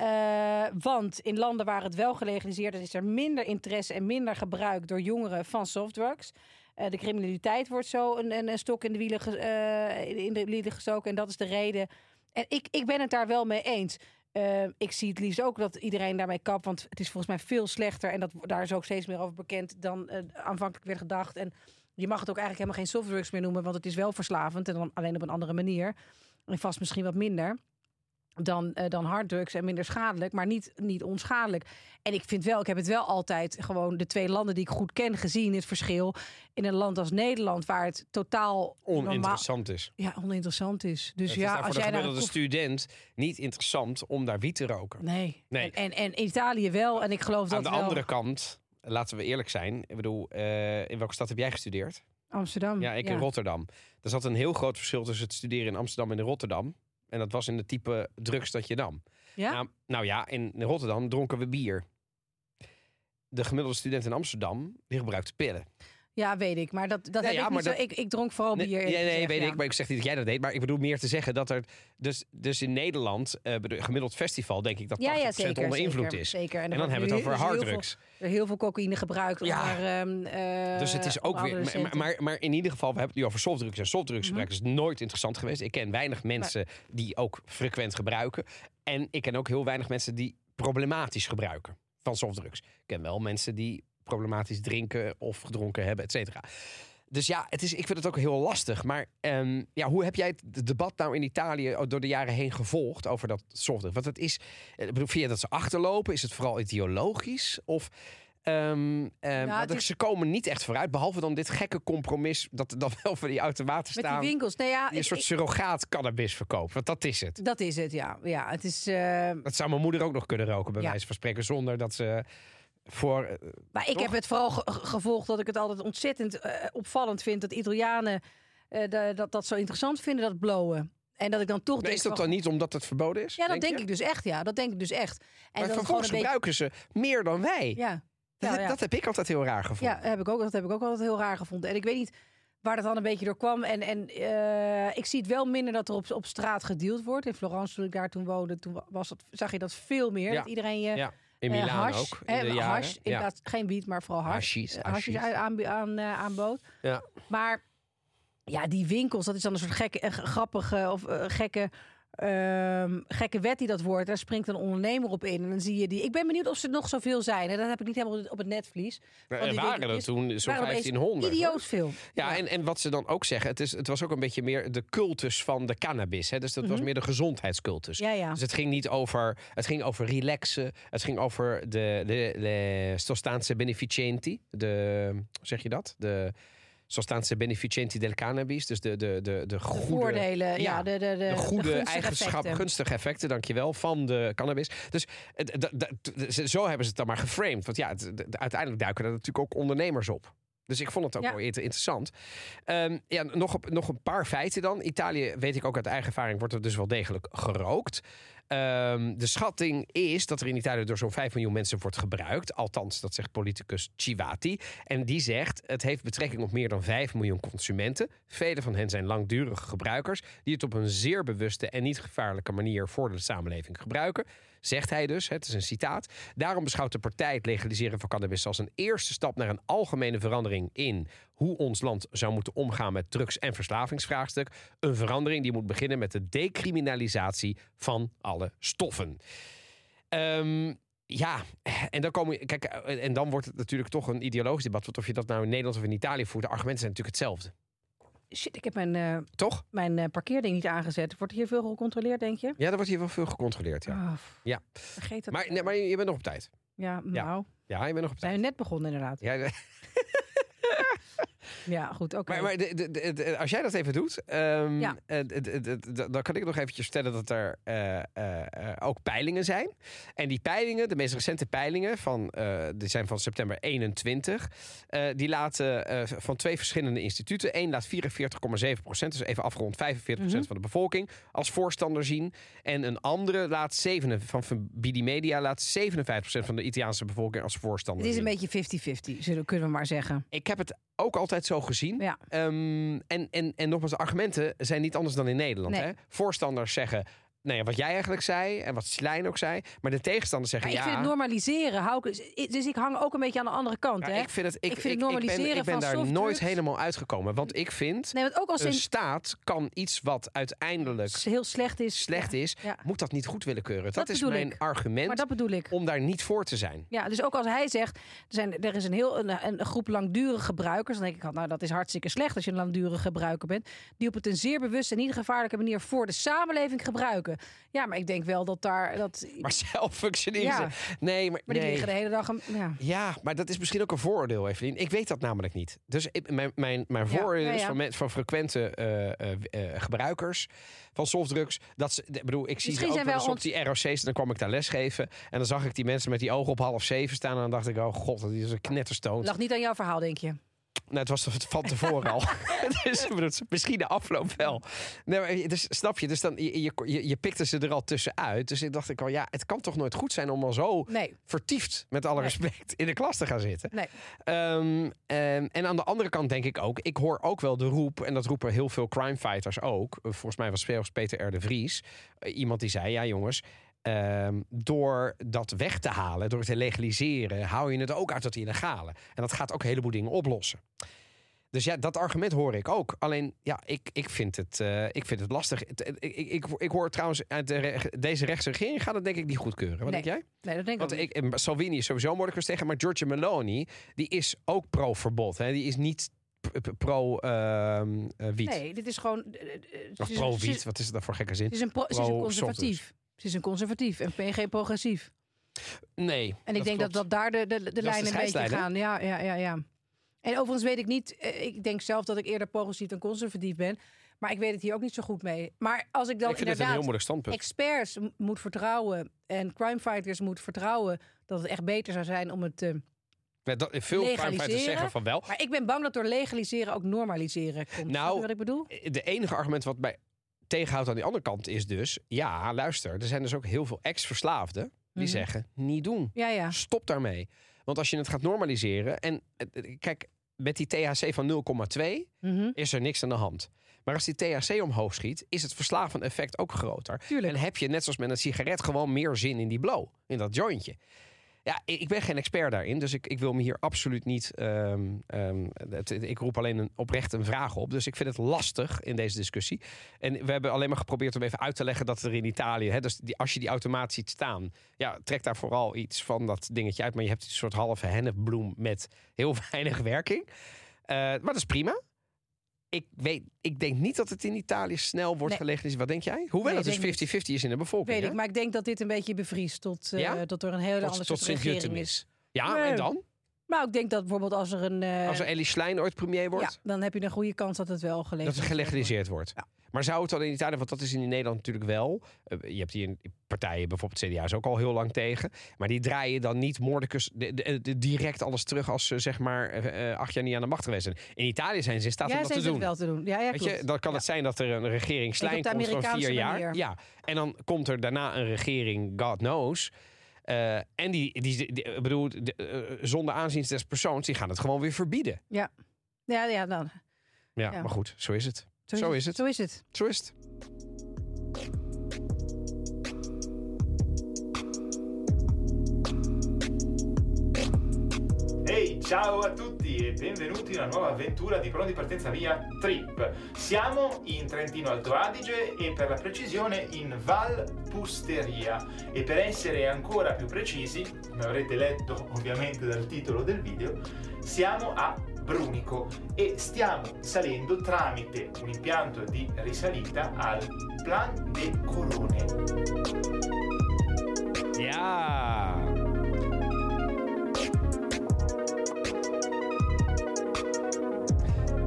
Uh, want in landen waar het wel gelegaliseerd is, is er minder interesse en minder gebruik door jongeren van softdrugs. Uh, de criminaliteit wordt zo een, een, een stok in de wielen ge, uh, in de wielen gestoken en dat is de reden. En ik, ik ben het daar wel mee eens. Uh, ik zie het liefst ook dat iedereen daarmee kapt, want het is volgens mij veel slechter en dat, daar is ook steeds meer over bekend dan uh, aanvankelijk werd gedacht. En je mag het ook eigenlijk helemaal geen softdrugs meer noemen, want het is wel verslavend en dan alleen op een andere manier. En vast misschien wat minder dan, uh, dan harddrugs en minder schadelijk, maar niet, niet onschadelijk. En ik vind wel, ik heb het wel altijd gewoon de twee landen die ik goed ken gezien, het verschil in een land als Nederland, waar het totaal oninteressant normaal... is. Ja, oninteressant is. Dus ja, ja, is als jij daar een student niet interessant om daar wiet te roken. Nee. nee. En, en, en Italië wel. En ik geloof dat. Aan de wel... andere kant, laten we eerlijk zijn. Ik bedoel, uh, in welke stad heb jij gestudeerd? Amsterdam. Ja, ik ja. in Rotterdam. Er zat een heel groot verschil tussen het studeren in Amsterdam en in Rotterdam. En dat was in het type drugs dat je nam. Ja? Nou, nou ja, in Rotterdam dronken we bier. De gemiddelde student in Amsterdam, die gebruikt pillen. Ja, weet ik. Maar dat, dat nee, heb ja, ik niet dat... zo. Ik, ik dronk vooral bier. Nee, nee, gezegd, nee weet ja. ik. Maar ik zeg niet dat jij dat deed. Maar ik bedoel meer te zeggen dat er... Dus, dus in Nederland, uh, gemiddeld festival, denk ik dat tachtig procent ja, ja, zeker, onder invloed zeker, is. Zeker. En, en dan, dan hebben we het over harddrugs. Er heel veel cocaïne gebruikt. Ja. Onder, uh, dus het is ook weer... Maar, maar, maar in ieder geval, we hebben het nu over softdrugs. En softdrugs mm-hmm. gebruiken is nooit interessant geweest. Ik ken weinig mensen maar... die ook frequent gebruiken. En ik ken ook heel weinig mensen die problematisch gebruiken van softdrugs. Ik ken wel mensen die... problematisch drinken of gedronken hebben, et cetera. Dus ja, het is, ik vind het ook heel lastig. Maar um, ja, hoe heb jij het debat nou in Italië door de jaren heen gevolgd over dat softdrink? Want het is, vind je dat ze achterlopen? Is het vooral ideologisch? Of um, um, nou, dit... ze komen niet echt vooruit, behalve dan dit gekke compromis dat dan wel voor die automaten staan. Met die winkels, nou ja, die een ik, soort surrogaat cannabis verkoopt. Want dat is het. Dat is het, ja. ja het is, uh... Dat zou mijn moeder ook nog kunnen roken, bij ja. wijze van spreken, zonder dat ze... Voor, uh, maar ik toch? heb het vooral ge- gevolgd dat ik het altijd ontzettend uh, opvallend vind... dat Italianen uh, de, dat, dat zo interessant vinden, dat blowen. En dat ik dan toch maar denk... Is dat dan niet omdat het verboden is? Ja, dat denk, denk ik dus echt, ja. Dat denk ik dus echt. En maar vervolgens gebruiken beetje... ze meer dan wij. Ja. Nou, dat, heb, ja. dat heb ik altijd heel raar gevonden. Ja, heb ik ook, dat heb ik ook altijd heel raar gevonden. En ik weet niet waar dat dan een beetje door kwam. En, en uh, ik zie het wel minder dat er op, op straat gedeeld wordt. In Florence, toen ik daar toen woonde, toen was dat, zag je dat veel meer. Ja. Dat iedereen... Uh, ja. In Milaan uh, hash, ook, in de jaren. Hash, inderdaad, ja. Geen wiet, maar vooral hash. Hashies aan, aan, uh, aanbood. Ja. Maar ja, die winkels, dat is dan een soort gekke, uh, grappige of uh, gekke, uh, gekke wet die dat wordt. Daar springt een ondernemer op in. En dan zie je die... Ik ben benieuwd of ze nog zoveel zijn. En dat heb ik niet helemaal op het netvlies. Nou, er waren er toen zo'n vijftienhonderd. Idioot veel. Ja, ja. En, en wat ze dan ook zeggen, het, is, het was ook een beetje meer de cultus van de cannabis. Hè? Dus dat mm-hmm. was meer de gezondheidscultus. Ja, ja. Dus het ging niet over... Het ging over relaxen. Het ging over de, de, de sostanze beneficenti. De, hoe zeg je dat? De... Sostanze beneficenti del cannabis. Dus de, de, de, de goede... De voordelen, ja. ja de, de, de, de goede de eigenschappen, effecten. gunstige effecten, dankjewel, van de cannabis. Dus d- d- d- zo hebben ze het dan maar geframed. Want ja, d- d- uiteindelijk duiken er natuurlijk ook ondernemers op. Dus ik vond het ook ja. wel interessant. Um, ja, nog, nog een paar feiten dan. Italië, weet ik ook uit eigen ervaring, wordt er dus wel degelijk gerookt. Um, de schatting is dat er in Italië door zo'n vijf miljoen mensen wordt gebruikt. Althans, dat zegt politicus Civati. En die zegt, het heeft betrekking op meer dan vijf miljoen consumenten. Velen van hen zijn langdurige gebruikers die het op een zeer bewuste en niet gevaarlijke manier voor de samenleving gebruiken. Zegt hij dus, het is een citaat. Daarom beschouwt de partij het legaliseren van cannabis als een eerste stap naar een algemene verandering in hoe ons land zou moeten omgaan met drugs- en verslavingsvraagstuk. Een verandering die moet beginnen met de decriminalisatie van alle stoffen. Um, ja, en dan, komen, kijk, en dan wordt het natuurlijk toch een ideologisch debat. Want of je dat nou in Nederland of in Italië voert, de argumenten zijn natuurlijk hetzelfde. Shit, ik heb mijn, uh, Toch? mijn uh, parkeerding niet aangezet. Wordt hier veel gecontroleerd, denk je? Ja, er wordt hier wel veel gecontroleerd, ja. Oh, ja. Vergeet dat. Maar, nee, maar je, je bent nog op tijd. Ja, nou. Ja, ja je bent nog op tijd. Ben je net begonnen, inderdaad. Ja, de... ja goed, oké. Okay. Maar, maar de, de, de, de, als jij dat even doet... Um, ja. de, de, de, de, dan kan ik nog eventjes vertellen dat er uh, uh, uh, ook peilingen zijn. En die peilingen, de meest recente peilingen... Van, uh, die zijn van september eenentwintig. Uh, die laten uh, van twee verschillende instituten... Eén laat vierenveertig komma zeven procent, dus even afgerond vijfenveertig procent mm-hmm. van de bevolking... als voorstander zien. En een andere laat zeven, van Bidi Media laat zevenenvijftig procent van de Italiaanse bevolking als voorstander zien. Het is een beetje vijftig vijftig, zullen, kunnen we maar zeggen. Ik heb het... ook altijd zo gezien. Ja. Um, en, en, en nogmaals, de argumenten zijn niet anders dan in Nederland. Nee. Hè? Voorstanders zeggen, nou ja, wat jij eigenlijk zei... en wat Schlein ook zei, maar de tegenstanders zeggen... Maar ik ja, vind het normaliseren. Hou ik, dus ik hang ook een beetje aan de andere kant. Ja, hè? Ik vind het, ik, ik vind het normaliseren ik ben, ik ben van daar softdrugs. Nooit helemaal uitgekomen. Want ik vind, nee, want ook als een in... staat kan iets wat uiteindelijk... heel slecht is. Slecht ja. is, ja. moet dat niet goed willen keuren. Dat, dat is mijn ik. argument maar dat bedoel ik. Om daar niet voor te zijn. Ja, dus ook als hij zegt, er, zijn, er is een, heel, een, een groep langdurige gebruikers... dan denk ik, nou dat is hartstikke slecht als je een langdurige gebruiker bent... die op het een zeer bewuste en niet gevaarlijke manier... voor de samenleving gebruiken. Ja, maar ik denk wel dat daar... Dat... Maar zelf functioneren ja. Nee, maar, maar die nee. liggen de hele dag... Een, ja. ja, maar dat is misschien ook een vooroordeel, Evelien. Ik weet dat namelijk niet. Dus ik, mijn, mijn, mijn vooroordeel ja, ja, ja. is van, me, van frequente uh, uh, uh, gebruikers van softdrugs. Dat ze, ik bedoel, ik zie ze ook wel eens op die R O C's. En dan kwam ik daar lesgeven. En dan zag ik die mensen met die ogen op half zeven staan. En dan dacht ik, oh god, dat is een knetterstoont. Lag niet aan jouw verhaal, denk je? Nou, het was van tevoren al. Dus, misschien de afloop wel. Nee, dus, snap je? Dus dan, je, je, je pikte ze er al tussenuit. Dus ik dacht ik al, ja, het kan toch nooit goed zijn om al zo nee. vertiefd, met alle nee. respect, in de klas te gaan zitten. Nee. Um, um, en aan de andere kant denk ik ook, ik hoor ook wel de roep, en dat roepen heel veel crimefighters ook. Volgens mij was zelfs Peter R. de Vries. Iemand die zei, ja jongens, Um, door dat weg te halen, door het te legaliseren... hou je het ook uit dat illegale. En dat gaat ook een heleboel dingen oplossen. Dus ja, dat argument hoor ik ook. Alleen, ja, ik, ik, vind, het, uh, ik vind het lastig. Ik, ik, ik, ik hoor trouwens, uit de reg- deze rechtse regering gaat het denk ik niet goedkeuren. Wat nee. denk jij? Nee, dat denk ik Want ik, Salvini is sowieso moordekers tegen. Maar Giorgia Meloni, die is ook pro-verbod. Hè? Die is niet pro-wiet. Uh, nee, dit is gewoon... Uh, of pro-wiet, wat is het dan voor gekke zin? Het is een, pro- pro- het is een conservatief. Het is een conservatief en P G progressief. Nee. En ik denk klopt. dat dat daar de, de, de lijnen een beetje gaan. Ja, ja, ja, ja. En overigens weet ik niet... Ik denk zelf dat ik eerder progressief dan conservatief ben. Maar ik weet het hier ook niet zo goed mee. Maar als ik dan ik inderdaad experts moet vertrouwen... en crimefighters moet vertrouwen... dat het echt beter zou zijn om het te ja, dat, veel legaliseren. Zeggen van wel. Maar ik ben bang dat door legaliseren ook normaliseren komt. Nou, je wat ik bedoel? De enige argument wat mij tegenhoudt aan die andere kant is dus... ja, luister, er zijn dus ook heel veel ex-verslaafden... die mm-hmm. zeggen, niet doen. Ja, ja. Stop daarmee. Want als je het gaat normaliseren... en kijk, met die T H C van nul komma twee mm-hmm. is er niks aan de hand. Maar als die T H C omhoog schiet... is het verslavend effect ook groter. Tuurlijk. En heb je, net zoals met een sigaret... gewoon meer zin in die blow, in dat jointje. Ja, ik ben geen expert daarin. Dus ik, ik wil me hier absoluut niet... Um, um, het, ik roep alleen een, oprecht een vraag op. Dus ik vind het lastig in deze discussie. En we hebben alleen maar geprobeerd om even uit te leggen... dat er in Italië, hè, dus die, als je die automaat ziet staan... ja, trek daar vooral iets van dat dingetje uit. Maar je hebt een soort halve hennepbloem met heel weinig werking. Uh, maar dat is prima. Ik, weet, ik denk niet dat het in Italië snel wordt nee. gelegd. Wat denk jij? Hoewel nee, het dus vijftig vijftig is in de bevolking. Weet ik, hè? Maar ik denk dat dit een beetje bevriest tot, uh, ja? tot er een hele tot, andere tot regering is. Ja, nee. En dan? Nou, ik denk dat bijvoorbeeld als er een... Uh, als er Elly Schlein ooit premier wordt? Ja, dan heb je een goede kans dat het wel gelegaliseerd wordt. Dat het gelegaliseerd wordt. Ja. Maar zou het dan in Italië, want dat is in Nederland natuurlijk wel... Uh, je hebt hier partijen, bijvoorbeeld C D A is ook al heel lang tegen... maar die draaien dan niet moordicus de, de, de, direct alles terug... als ze zeg maar uh, acht jaar niet aan de macht geweest zijn. In Italië zijn ze in staat ja, om dat te doen. Ja, zijn ze wel te doen. Ja, ja, weet je, dan kan ja. het zijn dat er een regering Schlein komt van vier jaar. Manier. Ja, en dan komt er daarna een regering, God knows... Uh, en die, die, die bedoel, de, uh, zonder aanzien des persoons, die gaan het gewoon weer verbieden. Ja, ja, ja dan. Ja, ja. Maar goed, zo is het. Zo, zo, is, het. zo is het. Zo is het. Zo is het. Hey, ciao a tutti e benvenuti in una nuova avventura di Pronti Partenza Via Trip. Siamo in Trentino Alto Adige e per la precisione in Val Pusteria. E per essere ancora più precisi, come avrete letto ovviamente dal titolo del video, siamo a Brunico e stiamo salendo tramite un impianto di risalita al Plan de Corones. Yeah!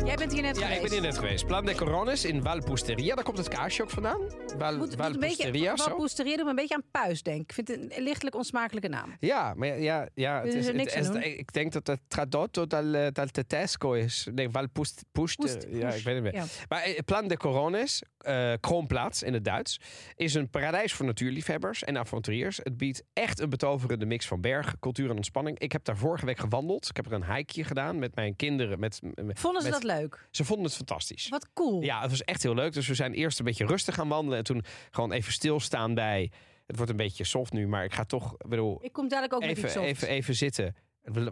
Jij bent hier net ja, geweest. Ja, ik ben hier net geweest. Plan de Corones in Val Pusteria. Daar komt het kaasje ook vandaan. Val, moet, Val, moet Pusteria, beetje, Val Pusteria doet me een beetje aan puis, denk ik. Ik vind het een lichtelijk onsmakelijke naam. Ja, maar ja, ja het is, is niks het, het, ik denk dat het tradotto dal, dal Tedesco is. Nee, Val Pusteria. Pust, Pust, ja, ik weet het niet meer. Ja. Maar Plan de Corones, uh, Kronplatz in het Duits, is een paradijs voor natuurliefhebbers en avonturiers. Het biedt echt een betoverende mix van berg, cultuur en ontspanning. Ik heb daar vorige week gewandeld. Ik heb er een hikeje gedaan met mijn kinderen. Met, met, Vonden ze met, dat leuk? Ze vonden het fantastisch. Wat cool. Ja, het was echt heel leuk. Dus we zijn eerst een beetje rustig gaan wandelen. En toen gewoon even stilstaan bij... Het wordt een beetje soft nu, maar ik ga toch... Bedoel, ik kom dadelijk ook even, met iets soft. Even, even zitten.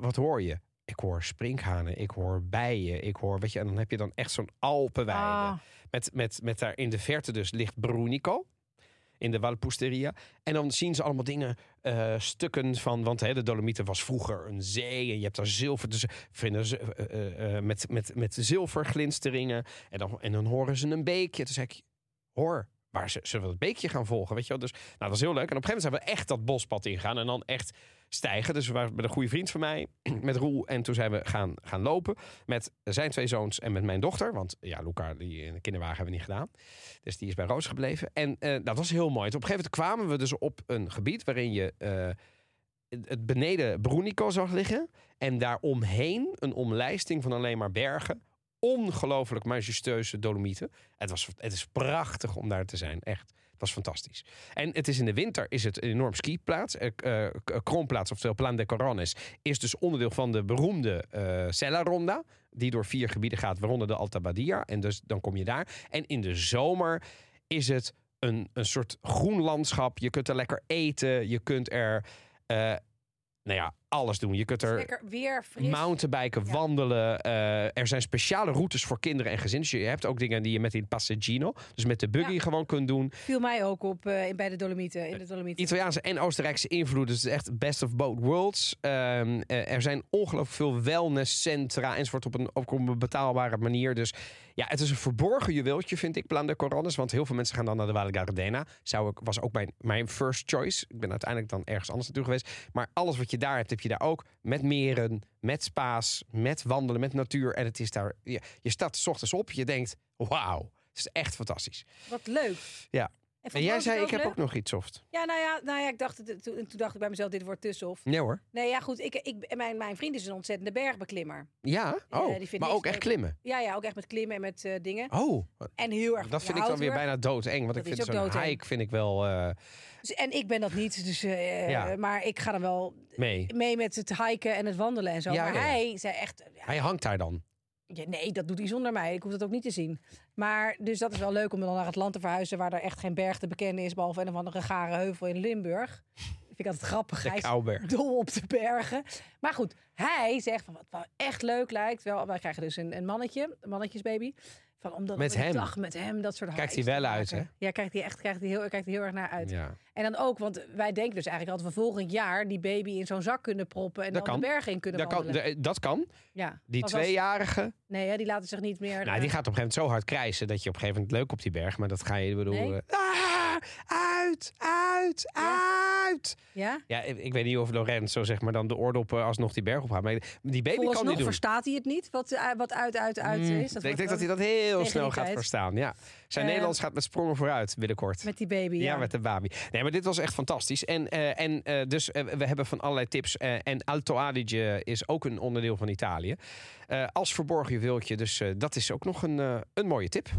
Wat hoor je? Ik hoor sprinkhanen. Ik hoor bijen. Ik hoor, weet je, en dan heb je dan echt zo'n Alpenweide. Ah. Met, met, met daar in de verte dus ligt Brunico. In de Val Pusteria. En dan zien ze allemaal dingen, uh, stukken van... Want hè, de Dolomieten was vroeger een zee. En je hebt daar zilver. Dus vinden ze, uh, uh, met, met, met zilverglinsteringen. En dan, en dan horen ze een beekje. Toen zei ik, hoor, waar ze, zullen we dat beekje gaan volgen? Weet je wel? Dus, nou, dat was heel leuk. En op een gegeven moment zijn we echt dat bospad ingaan. En dan echt stijgen. Dus we waren met een goede vriend van mij, met Roel. En toen zijn we gaan, gaan lopen met zijn twee zoons en met mijn dochter. Want ja, Luca, die in de kinderwagen hebben we niet gedaan. Dus die is bij Roos gebleven. En uh, dat was heel mooi. Toen op een gegeven moment kwamen we dus op een gebied waarin je uh, het beneden Brunico zag liggen. En daaromheen een omlijsting van alleen maar bergen. Ongelooflijk majestueuze Dolomieten. Het, was, het is prachtig om daar te zijn, echt. Het was fantastisch. En het is in de winter is het een enorm skiplaats. Eh, eh, Kronplatz, oftewel Plan de Corones, is dus onderdeel van de beroemde eh, Sella Ronda, die door vier gebieden gaat, waaronder de Acabadora. En dus dan kom je daar. En in de zomer is het een, een soort groen landschap. Je kunt er lekker eten. Je kunt er... Eh, nou ja, alles doen. Je kunt er weer mountainbiken, ja. wandelen. Uh, er zijn speciale routes voor kinderen en gezinnen. Dus je hebt ook dingen die je met die passeggino, dus met de buggy, ja. gewoon kunt doen. Viel mij ook op uh, bij de Dolomieten. In de Dolomieten. Italiaanse en Oostenrijkse invloeden. Dus het is echt best of both worlds. Um, uh, er zijn ongelooflijk veel wellnesscentra enzovoort op een, op een betaalbare manier. Dus ja, het is een verborgen juweeltje, vind ik, Plan de Corones. Want heel veel mensen gaan dan naar de Valle Gardena. Zou ik, was ook mijn, mijn first choice. Ik ben uiteindelijk dan ergens anders naartoe geweest. Maar alles wat je daar hebt, heb je daar ook. Met meren, met spa's, met wandelen, met natuur. En het is daar... Je, je staat 's ochtends op, je denkt... Wauw, het is echt fantastisch. Wat leuk. Ja. En, en jij zei, ik heb leuk. ook nog iets soft. Ja, nou ja, nou ja ik dacht, toen, toen dacht ik bij mezelf, dit wordt te soft. Nee hoor. Nee, ja goed, ik, ik, mijn, mijn vriend is een ontzettende bergbeklimmer. Ja? Oh, uh, maar ook echt leuk. klimmen? Ja, ja, ook echt met klimmen en met uh, dingen. Oh, en heel erg. Dat vind ik dan weer bijna doodeng, want dat ik vind zo'n hike vind ik wel... Uh... Dus, en ik ben dat niet, dus, uh, ja. maar ik ga dan wel mee. mee met het hiken en het wandelen en zo. Ja, maar ja. hij zei echt... Ja, hij hangt daar dan? Ja, nee, dat doet hij zonder mij. Ik hoef dat ook niet te zien. Maar dus dat is wel leuk om dan naar het land te verhuizen... waar er echt geen berg te bekennen is... behalve een of andere gare heuvel in Limburg. Vind ik altijd grappig. Hij is dol op de bergen. Maar goed, hij zegt van wat wel echt leuk lijkt... Wel, wij krijgen dus een, een mannetje, een mannetjesbaby... Van omdat met hem. Dag met hem, dat soort Kijkt hij wel uit, hè? Ja, kijkt hij echt kijkt hij heel, kijkt hij heel erg naar uit. Ja. En dan ook, want wij denken dus eigenlijk dat we volgend jaar... die baby in zo'n zak kunnen proppen en dat dan kan. de bergen in kunnen dat wandelen. Kan, dat kan. Ja. Die als tweejarige... Als, nee, hè, die laten zich niet meer... Nou, uh, die gaat op een gegeven moment zo hard krijsen... dat je op een gegeven moment leuk op die berg... maar dat ga je bedoelen... Nee. Ah, uit, uit, ja. uit! Ja? Ja, ik, ik weet niet of Laurent zo zeg maar dan de oordoppen alsnog die berg ophaalt. Maar die baby Volgens kan niet doen. Verstaat hij het niet, wat, wat uit, uit, uit mm, is? Dat ik denk dat hij dat heel... heel snel gaat verstaan, ja. Zijn uh, Nederlands gaat met sprongen vooruit binnenkort. Met die baby, ja. ja. met de baby. Nee, maar dit was echt fantastisch. En, uh, en uh, dus uh, we hebben van allerlei tips. Uh, en Alto Adige is ook een onderdeel van Italië. Uh, als verborgen juweeltje, dus uh, dat is ook nog een, uh, een mooie tip.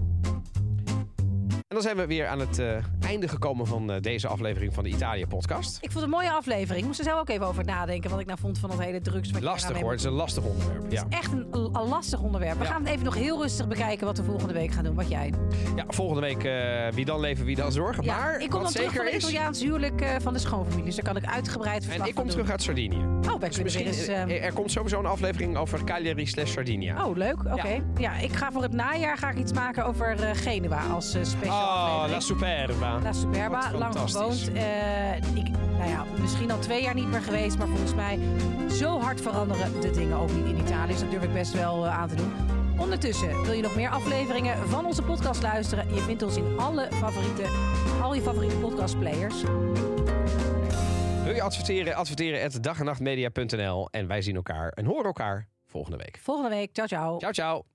En dan zijn we weer aan het uh, einde gekomen van uh, deze aflevering van de Italië-podcast. Ik vond het een mooie aflevering. Ik moest er zelf ook even over nadenken wat ik nou vond van dat hele drugs. Lastig hoor, het is een lastig onderwerp. Ja. Het is echt een, een lastig onderwerp. We ja. gaan het even nog heel rustig bekijken wat we volgende week gaan doen. Wat jij? Ja, volgende week uh, wie dan leven, wie dan zorgen. Ja, maar ik kom dan terug van het Italiaans huwelijk uh, van de schoonfamilie. Dus daar kan ik uitgebreid verslag En ik kom terug doen. uit Sardinië. Oh, dus misschien is, uh... er komt sowieso een aflevering over Cagliari slash Sardinië. Oh, leuk. Oké. Okay. Ja. ja, ik ga voor het najaar ga ik iets maken over uh, Genua als uh, speciaal. Oh, La Superba. La Superba, lang gewoond. Uh, ik, nou ja, misschien al twee jaar niet meer geweest, maar volgens mij zo hard veranderen de dingen ook niet in Italië. Dus dat durf ik best wel uh, aan te doen. Ondertussen, wil je nog meer afleveringen van onze podcast luisteren? Je vindt ons in alle favoriete, al je favoriete podcastplayers. Wil je adverteren? Adverteren at dag en nacht media punt n l. En wij zien elkaar en horen elkaar volgende week. Volgende week. Ciao, ciao. Ciao, ciao.